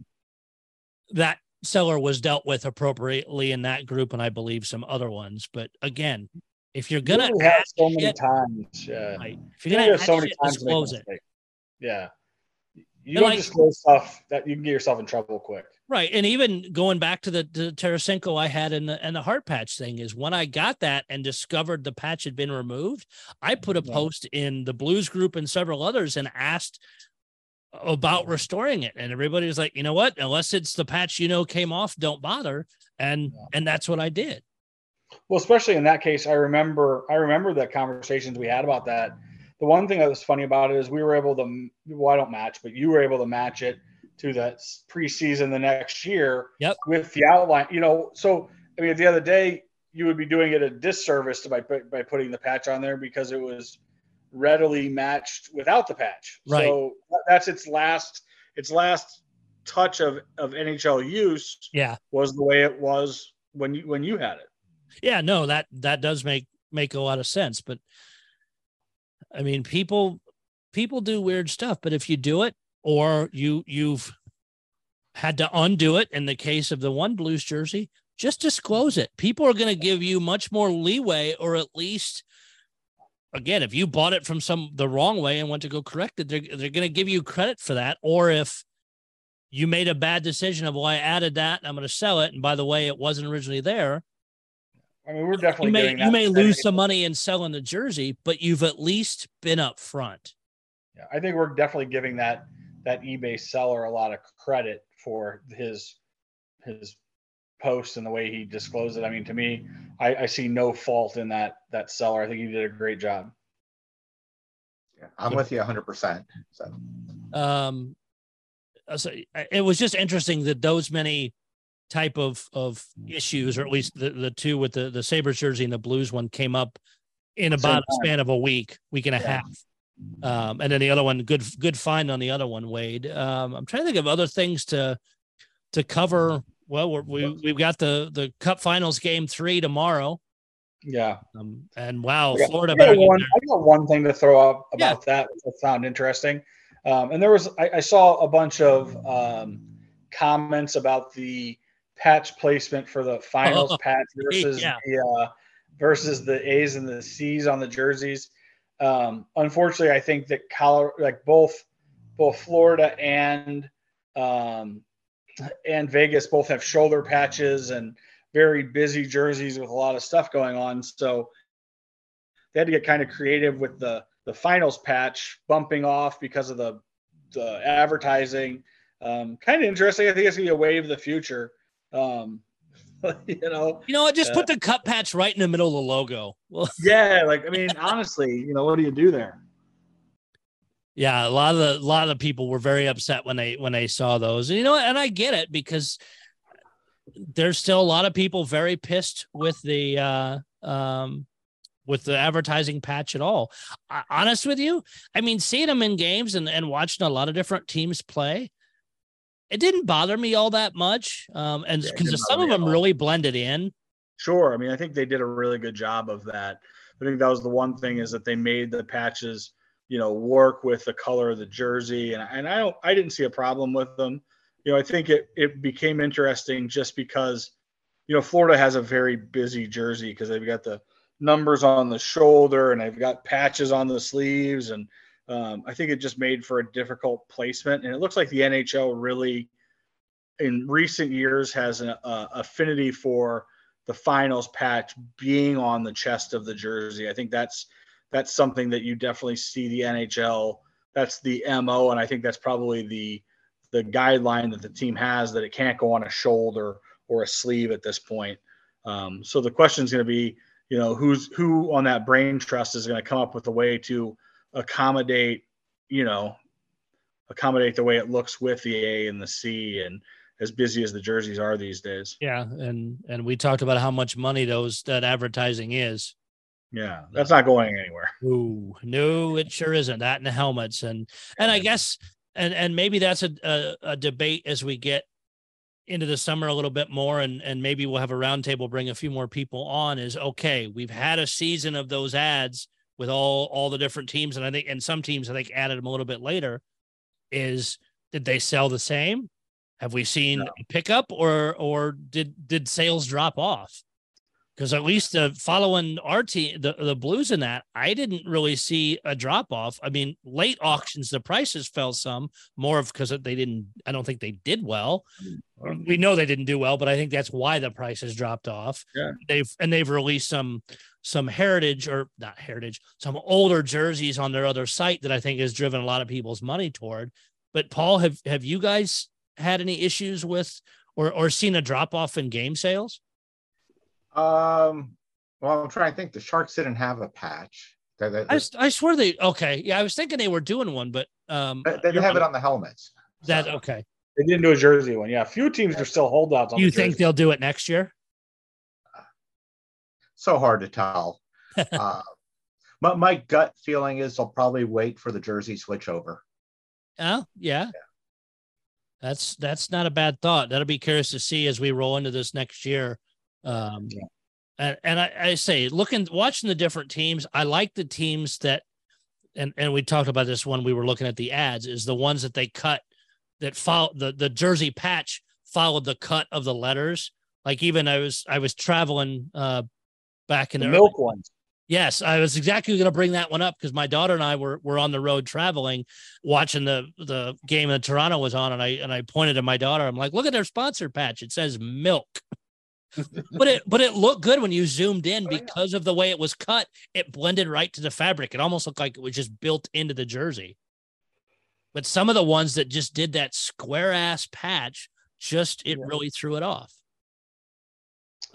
seller was dealt with appropriately in that group, and I believe some other ones. But again, if you're gonna add so many times, if you're gonna so many times, disclose it. Yeah, you don't disclose stuff that you can get yourself in trouble quick. Right, and even going back to the Tarasenko I had in the heart patch thing is when I got that and discovered the patch had been removed, I put a post in the Blues group and several others and asked about restoring it, and everybody was like, you know what, unless it's the patch came off, don't bother. And that's what I did. Well, especially in that case, I remember the conversations we had about that. The one thing that was funny about it is we were able to, well, I don't match, but you were able to match it to that preseason the next year with the outline, so I mean, at the end of the day, you would be doing it a disservice by putting the patch on there because it was readily matched without the patch. Right. So that's its last touch of NHL use. Yeah. Was the way it was when you had it. Yeah, no, that does make a lot of sense. But I mean, people do weird stuff, but if you do it or you've had to undo it in the case of the one Blues jersey, just disclose it. People are going to give you much more leeway, or at least, again, if you bought it from the wrong way and went to go correct it, they're going to give you credit for that. Or if you made a bad decision of, well, I added that and I'm going to sell it, and by the way, it wasn't originally there. I mean, we're definitely doing that. You may lose some money in selling the jersey, but you've at least been up front. Yeah, I think we're definitely giving that eBay seller a lot of credit for his post and the way he disclosed it. I mean, to me, I see no fault in that seller. I think he did a great job. Yeah, I'm with you 100%. So, it was just interesting that those many type of issues, or at least the two with the Sabres jersey and the Blues one, came up in about a span of a week and a half. And then the other one, good find on the other one, Wade. I'm trying to think of other things to cover. Well, we've got the Cup Finals Game 3 tomorrow. Yeah. And wow, Florida. I got one thing to throw up about that, which I found interesting. And there was, I saw a bunch of comments about the patch placement for the finals patch versus versus the A's and the C's on the jerseys. Unfortunately, I think that both Florida and Vegas both have shoulder patches and very busy jerseys with a lot of stuff going on. So they had to get kind of creative with the finals patch bumping off because of the advertising. Kind of interesting. I think it's going to be a wave of the future. Just put the cup patch right in the middle of the logo. Honestly, what do you do there? Yeah, a lot of people were very upset when they saw those. And, you know, and I get it, because there's still a lot of people very pissed with the advertising patch at all. Honest with you, I mean, seeing them in games and watching a lot of different teams play, it didn't bother me all that much. And because some of them really blended in. Sure. I mean, I think they did a really good job of that. I think that was the one thing, is that they made the patches, you know, work with the color of the jersey. And I didn't see a problem with them. You know, I think it became interesting just because, you know, Florida has a very busy jersey, because they've got the numbers on the shoulder and they've got patches on the sleeves. And I think it just made for a difficult placement. And it looks like the NHL really in recent years has an affinity for the finals patch being on the chest of the jersey. I think that's something that you definitely see the NHL. That's the MO. And I think that's probably the guideline that the team has, that it can't go on a shoulder or a sleeve at this point. So the question is going to be, you know, who on that brain trust is going to come up with a way to accommodate the way it looks with the A and the C, and as busy as the jerseys are these days. Yeah. And we talked about how much money that advertising is. Yeah. That's not going anywhere. Ooh, no, it sure isn't. That and the helmets. And I guess, and maybe that's a debate as we get into the summer a little bit more, and maybe we'll have a roundtable, bring a few more people on, is okay, we've had a season of those ads with all the different teams. And some teams added them a little bit later. Did they sell the same? Have we seen a pickup, or did sales drop off? Because at least following our team, the Blues in that, I didn't really see a drop off. I mean, late auctions, the prices fell some, more of because I don't think they did well. We know they didn't do well, but I think that's why the prices dropped off. Yeah. They've released some heritage, or not heritage, some older jerseys on their other site that I think has driven a lot of people's money toward. But Paul, have you guys had any issues with or seen a drop off in game sales? Well, I'm trying to think. The Sharks didn't have a patch. I swear they. Okay, yeah, I was thinking they were doing one, but they didn't have it on the helmets. So. That okay? They didn't do a jersey one. Yeah, a few teams are still holdouts. You think they'll do it next year? So hard to tell. My gut feeling is they'll probably wait for the jersey switch over. Oh yeah. That's not a bad thought. That'll be curious to see as we roll into this next year. I say, watching the different teams, I like the teams that, and we talked about this when we were looking at the ads, is the ones that they cut that follow the jersey patch followed the cut of the letters. Like even I was traveling back in the milk ones. Yes, I was exactly going to bring that one up, because my daughter and I were on the road traveling, watching the game that Toronto was on, and I pointed to my daughter. I'm like, look at their sponsor patch. It says milk. but it looked good when you zoomed in, because of the way it was cut. It blended right to the fabric. It almost looked like it was just built into the jersey. But some of the ones that just did that square ass patch, really threw it off.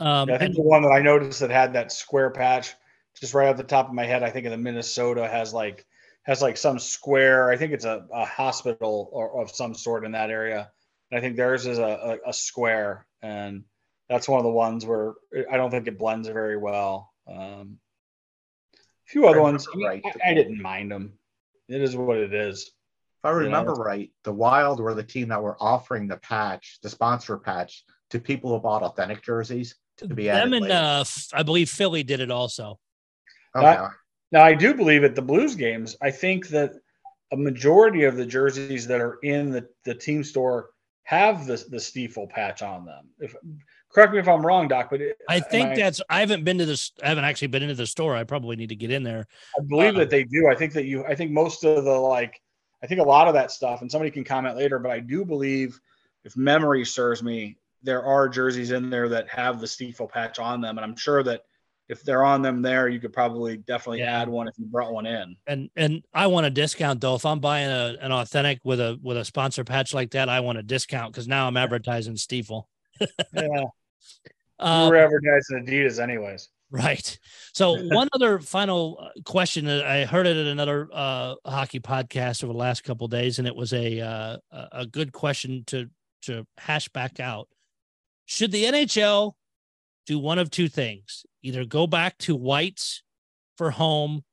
I think the one that I noticed that had that square patch, just right off the top of my head, I think in the Minnesota has like some square. I think it's a hospital or of some sort in that area. And I think theirs is a square, and that's one of the ones where I don't think it blends very well. A few other ones, right. I didn't mind them. It is what it is. If I remember right, the Wild were the team that were offering the patch, the sponsor patch, to people who bought authentic jerseys to be added. Them and I believe Philly did it also. Okay. Now, I do believe at the Blues games, I think that a majority of the jerseys that are in the team store have the Stiefel patch on them. Correct me if I'm wrong, Doc, but I think I haven't actually been into the store. I probably need to get in there. I believe that they do. I think most of a lot of that stuff, and somebody can comment later, but I do believe, if memory serves me, there are jerseys in there that have the Stiefel patch on them. And I'm sure that if they're on them there, you could probably definitely add one if you brought one in. And I want a discount, though. If I'm buying an authentic with a sponsor patch like that, I want a discount, because now I'm advertising Stiefel. Yeah. We're advertising Adidas anyways. Right. So one other final question that I heard it at another hockey podcast over the last couple of days, and it was a good question to hash back out. Should the NHL do one of two things? Either go back to whites for home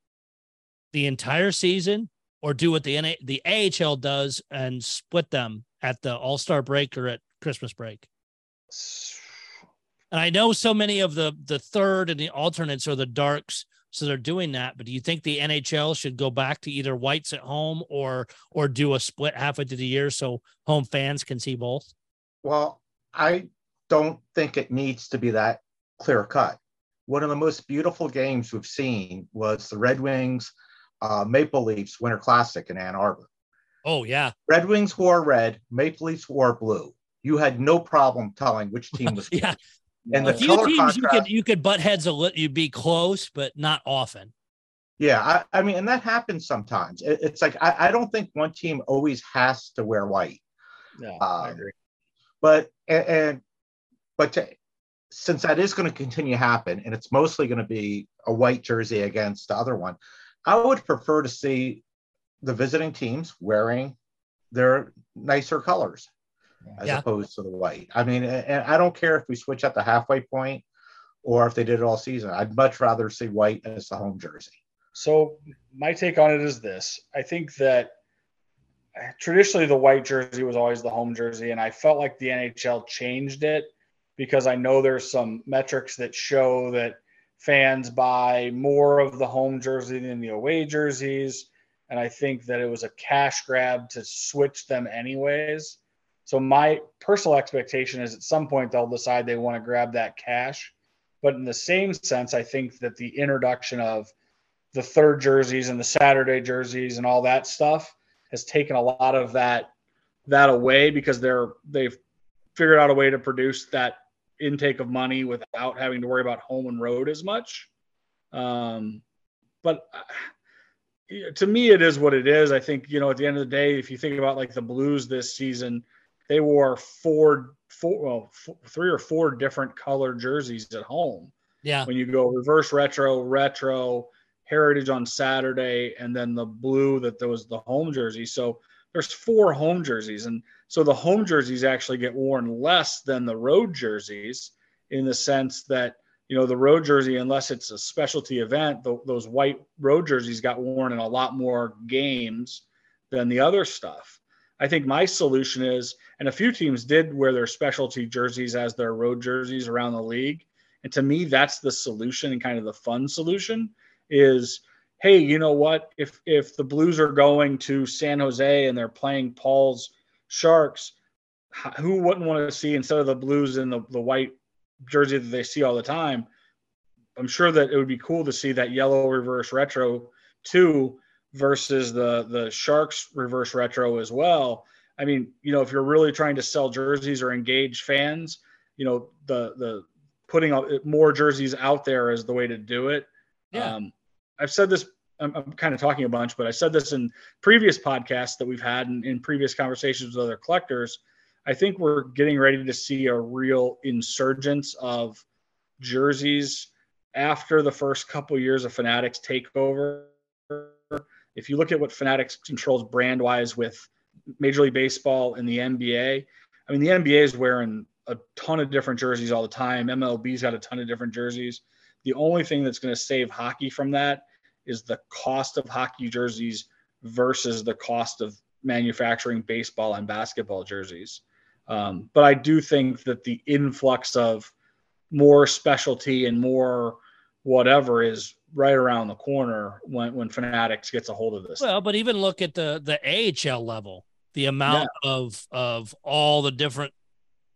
the entire season, or do what the AHL does and split them at the All-Star break or at Christmas break? And I know so many of the third and the alternates are the darks, so they're doing that. But do you think the NHL should go back to either whites at home or do a split halfway through the year so home fans can see both? Well, I don't think it needs to be that clear cut. One of the most beautiful games we've seen was the Red Wings, Maple Leafs Winter Classic in Ann Arbor. Oh, yeah. Red Wings wore red, Maple Leafs wore blue. You had no problem telling which team was. Yeah. And the color contrast, you could butt heads a little, you'd be close, but not often. Yeah. I mean, and that happens sometimes. It's like, I don't think one team always has to wear white. No, I agree. But since that is going to continue to happen, and it's mostly going to be a white jersey against the other one, I would prefer to see the visiting teams wearing their nicer colors as opposed to the white. I mean, and I don't care if we switch at the halfway point or if they did it all season. I'd much rather see white as the home jersey. So my take on it is this. I think that traditionally the white jersey was always the home jersey, and I felt like the NHL changed it because I know there's some metrics that show that fans buy more of the home jersey than the away jerseys. And I think that it was a cash grab to switch them anyways. So my personal expectation is at some point they'll decide they want to grab that cash. But in the same sense, I think that the introduction of the third jerseys and the Saturday jerseys and all that stuff has taken a lot of that away, because they've figured out a way to produce that intake of money without having to worry about home and road as much. But to me, it is what it is. I think, at the end of the day, if you think about like the Blues this season, they wore three or four different color jerseys at home. Yeah. When you go reverse retro, heritage on Saturday, and then the blue that was the home jersey. So there's four home jerseys. And so the home jerseys actually get worn less than the road jerseys, in the sense that, the road jersey, unless it's a specialty event, those white road jerseys got worn in a lot more games than the other stuff. I think my solution is, and a few teams did wear their specialty jerseys as their road jerseys around the league. And to me, that's the solution, and kind of the fun solution is, hey, you know what? If the Blues are going to San Jose and they're playing Paul's Sharks, who wouldn't want to see, instead of the Blues in the white jersey that they see all the time, I'm sure that it would be cool to see that yellow reverse retro too, versus the Sharks reverse retro as well. I mean, if you're really trying to sell jerseys or engage fans, the putting more jerseys out there is the way to do it. Yeah. I've said this, I'm kind of talking a bunch, but I said this in previous podcasts that we've had and in previous conversations with other collectors. I think we're getting ready to see a real insurgence of jerseys after the first couple years of Fanatics takeover. If you look at what Fanatics controls brand wise with Major League Baseball and the NBA, I mean, the NBA is wearing a ton of different jerseys all the time. MLB's got a ton of different jerseys. The only thing that's going to save hockey from that is the cost of hockey jerseys versus the cost of manufacturing baseball and basketball jerseys. But I do think that the influx of more specialty and more whatever is right around the corner when Fanatics gets a hold of this. Well, but even look at the AHL level, the amount of all the different,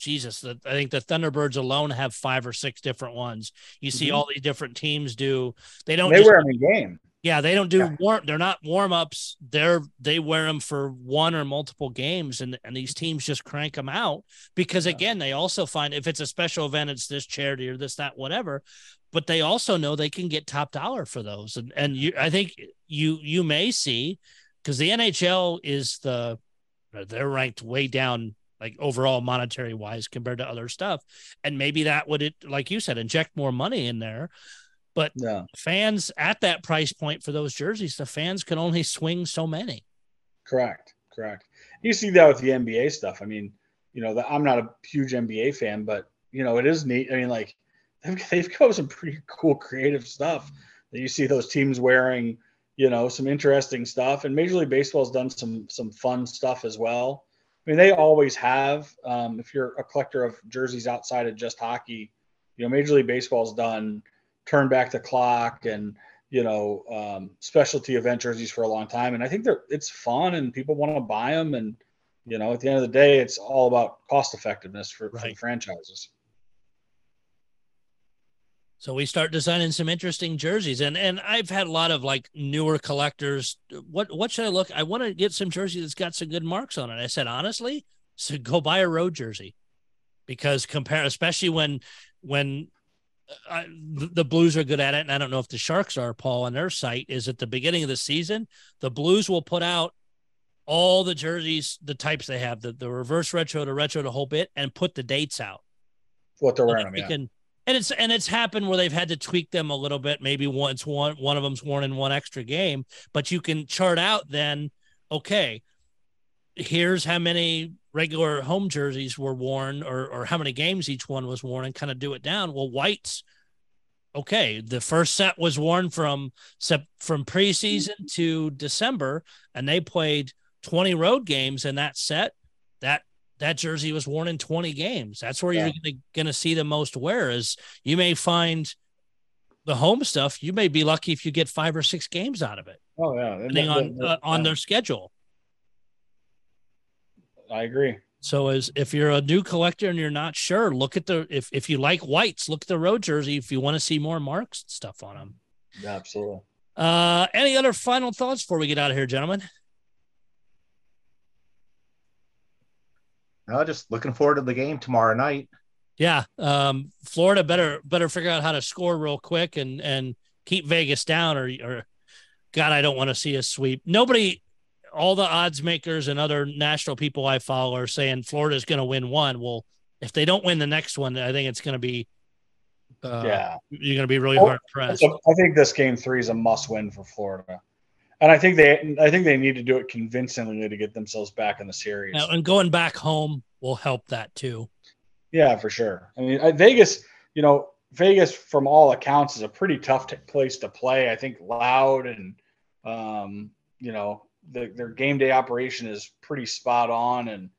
I think the Thunderbirds alone have 5 or 6 different ones. You see all these different teams do. They wear them in game. Yeah, they don't do warm. They're not warm ups. They wear them for one or multiple games, and these teams just crank them out because again, they also find if it's a special event, it's this charity or this, that, whatever. But they also know they can get top dollar for those, and I think you may see, because the NHL is they're ranked way down, like overall monetary wise compared to other stuff. And maybe that would, like you said, inject more money in there. But yeah, fans at that price point for those jerseys, the fans can only swing so many. Correct. You see that with the NBA stuff. I mean, you know, I'm not a huge NBA fan, but, you know, it is neat. I mean, like, they've got some pretty cool creative stuff that you see those teams wearing, you know, some interesting stuff. And Major League Baseball's done some fun stuff as well. I mean, they always have. If you're a collector of jerseys outside of just hockey, you know, Major League Baseball's done Turn Back the Clock and, you know, specialty event jerseys for a long time. And I think it's fun and people want to buy them. And, you know, at the end of the day, it's all about cost effectiveness for the franchises. So we start designing some interesting jerseys, and I've had a lot of like newer collectors. What should I look? I want to get some jersey that's got some good marks on it. I said, honestly, so go buy a road jersey, because especially when the Blues are good at it. And I don't know if the Sharks are, Paul, on their site is at the beginning of the season, the Blues will put out all the jerseys, the types they have, the reverse retro to retro, the whole bit, and put the dates out. What they're wearing, yeah. And it's happened where they've had to tweak them a little bit. Maybe once one of them's worn in one extra game, but you can chart out then, okay, here's how many regular home jerseys were worn or how many games each one was worn, and kind of do it down. Well, whites, okay, the first set was worn from preseason to December, and they played 20 road games in that set. That jersey was worn in 20 games. That's where you're going to see the most wear. Is you may find the home stuff, you may be lucky if you get 5 or 6 games out of it. Oh yeah, depending on their schedule. I agree. So if you're a new collector and you're not sure, look at if you like whites, look at the road jersey if you want to see more marks and stuff on them. Absolutely. Any other final thoughts before we get out of here, gentlemen? No, just looking forward to the game tomorrow night. Yeah. Florida better figure out how to score real quick and keep Vegas down or God, I don't want to see a sweep. Nobody, all the odds makers and other national people I follow are saying Florida's going to win one. Well, if they don't win the next one, I think it's going to be, you're going to be really hard pressed. I think this game 3 is a must win for Florida. And I think they need to do it convincingly to get themselves back in the series. And going back home will help that too. Yeah, for sure. I mean, Vegas from all accounts is a pretty tough place to play. I think loud and, you know, their game day operation is pretty spot on. And,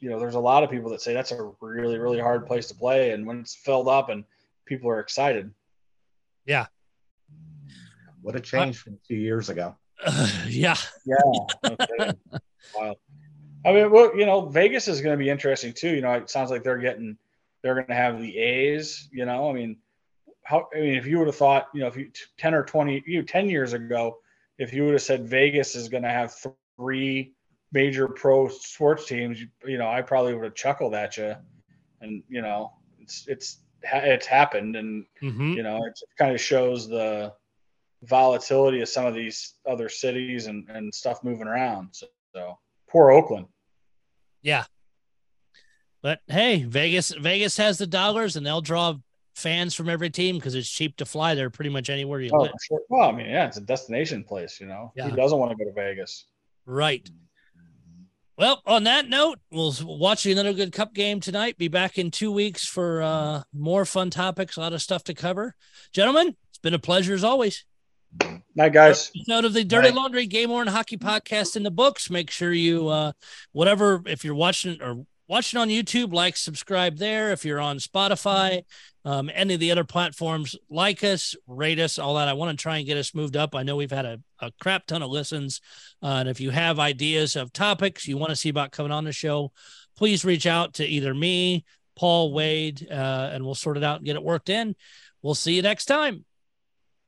you know, there's a lot of people that say that's a really, really hard place to play. And when it's filled up and people are excited. Yeah. What a change from 2 years ago. Yeah. Okay. Wow. I mean, well, you know, Vegas is going to be interesting too. You know, it sounds like they're going to have the A's, you know, I mean, if you would have thought, you know, if you 10 years ago, if you would have said Vegas is going to have 3 major pro sports teams, you know, I probably would have chuckled at you. And, you know, it's happened. And, you know, it kind of shows the volatility of some of these other cities and stuff moving around. So poor Oakland. Yeah. But hey, Vegas has the dollars, and they'll draw fans from every team because it's cheap to fly there pretty much anywhere you live. Sure. Well, I mean, yeah, it's a destination place, you know. Yeah. Who doesn't want to go to Vegas? Right. Well, on that note, we'll watch another good cup game tonight. Be back in 2 weeks for more fun topics, a lot of stuff to cover. Gentlemen, it's been a pleasure as always. Night, guys. Note of the Dirty Laundry Game One Hockey Podcast in the books. Make sure you, if you're watching on YouTube, like, subscribe there. If you're on Spotify, any of the other platforms, like us, rate us, all that. I want to try and get us moved up. I know we've had a crap ton of listens. And if you have ideas of topics you want to see about coming on the show, please reach out to either me, Paul, Wade, and we'll sort it out and get it worked in. We'll see you next time.